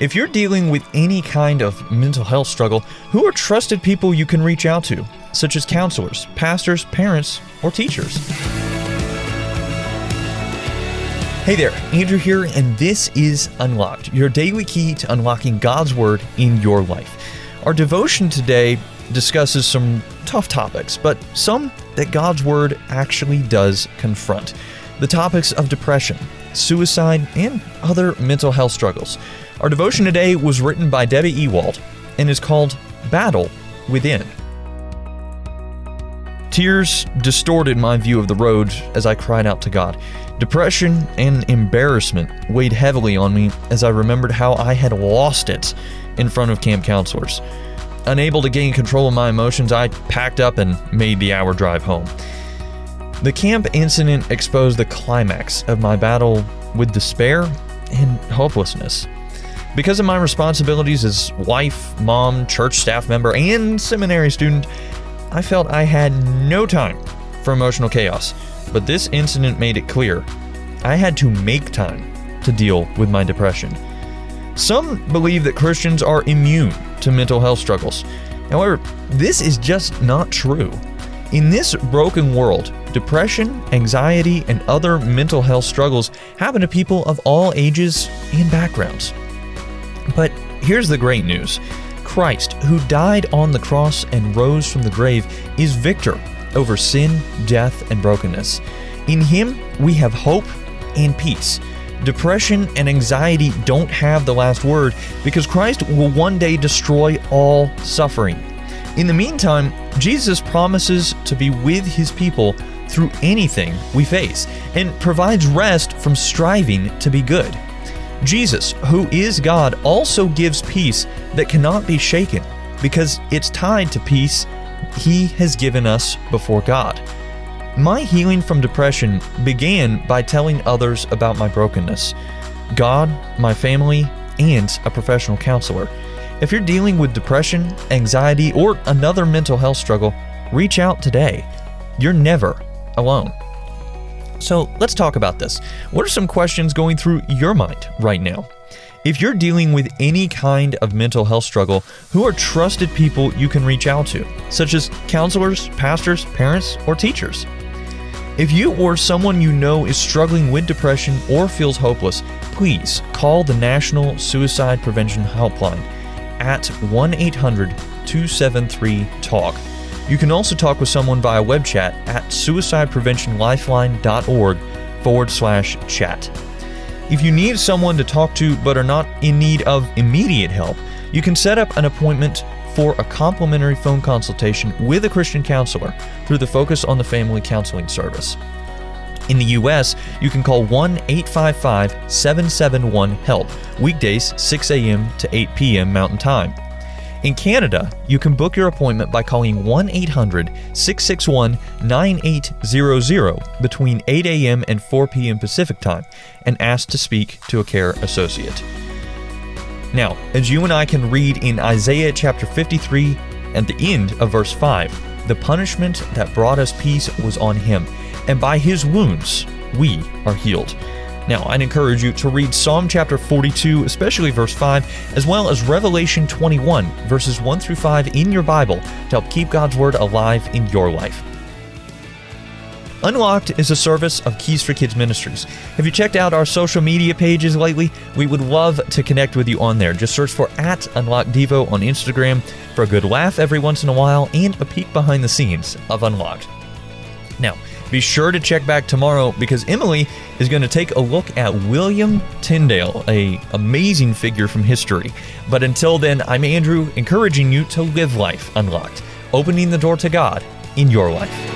If you're dealing with any kind of mental health struggle, who are trusted people you can reach out to, such as counselors, pastors, parents, or teachers? Hey there, Andrew here, and this is Unlocked, your daily key to unlocking God's Word in your life. Our devotion today discusses some tough topics, but some that God's Word actually does confront. The topics of depression, suicide, and other mental health struggles. Our devotion today was written by Debbie Ewald and is called Battle Within. Tears distorted my view of the road as I cried out to God. Depression and embarrassment weighed heavily on me as I remembered how I had lost it in front of camp counselors. Unable to gain control of my emotions, I packed up and made the hour drive home. The camp incident exposed the climax of my battle with despair and hopelessness. Because of my responsibilities as wife, mom, church staff member, and seminary student, I felt I had no time for emotional chaos. But this incident made it clear I had to make time to deal with my depression. Some believe that Christians are immune to mental health struggles. However, this is just not true. In this broken world, depression, anxiety, and other mental health struggles happen to people of all ages and backgrounds. But here's the great news. Christ, who died on the cross and rose from the grave, is victor over sin, death, and brokenness. In him, we have hope and peace. Depression and anxiety don't have the last word because Christ will one day destroy all suffering. In the meantime, Jesus promises to be with his people through anything we face and provides rest from striving to be good. Jesus, who is God, also gives peace that cannot be shaken because it's tied to peace he has given us before God. My healing from depression began by telling others about my brokenness, God, my family, and a professional counselor. If you're dealing with depression, anxiety, or another mental health struggle, reach out today. You're never alone. So let's talk about this. What are some questions going through your mind right now? If you're dealing with any kind of mental health struggle, who are trusted people you can reach out to, such as counselors, pastors, parents, or teachers? If you or someone you know is struggling with depression or feels hopeless, please call the National Suicide Prevention Helpline at 1-800-273-TALK. You can also talk with someone via web chat at suicidepreventionlifeline.org/chat. If you need someone to talk to but are not in need of immediate help, you can set up an appointment for a complimentary phone consultation with a Christian counselor through the Focus on the Family Counseling Service. In the U.S., you can call 1-855-771-HELP, weekdays 6 a.m. to 8 p.m. Mountain Time. In Canada, you can book your appointment by calling 1-800-661-9800 between 8 a.m. and 4 p.m. Pacific Time and ask to speak to a care associate. Now, as you and I can read in Isaiah chapter 53 at the end of verse 5, the punishment that brought us peace was on him, and by his wounds we are healed. Now, I'd encourage you to read Psalm chapter 42, especially verse 5, as well as Revelation 21, verses 1 through 5 in your Bible to help keep God's Word alive in your life. Unlocked is a service of Keys for Kids Ministries. Have you checked out our social media pages lately? We would love to connect with you on there. Just search for @UnlockedDevo on Instagram for a good laugh every once in a while and a peek behind the scenes of Unlocked. Now, be sure to check back tomorrow because Emily is going to take a look at William Tyndale, an amazing figure from history. But until then, I'm Andrew, encouraging you to live life unlocked, opening the door to God in your life.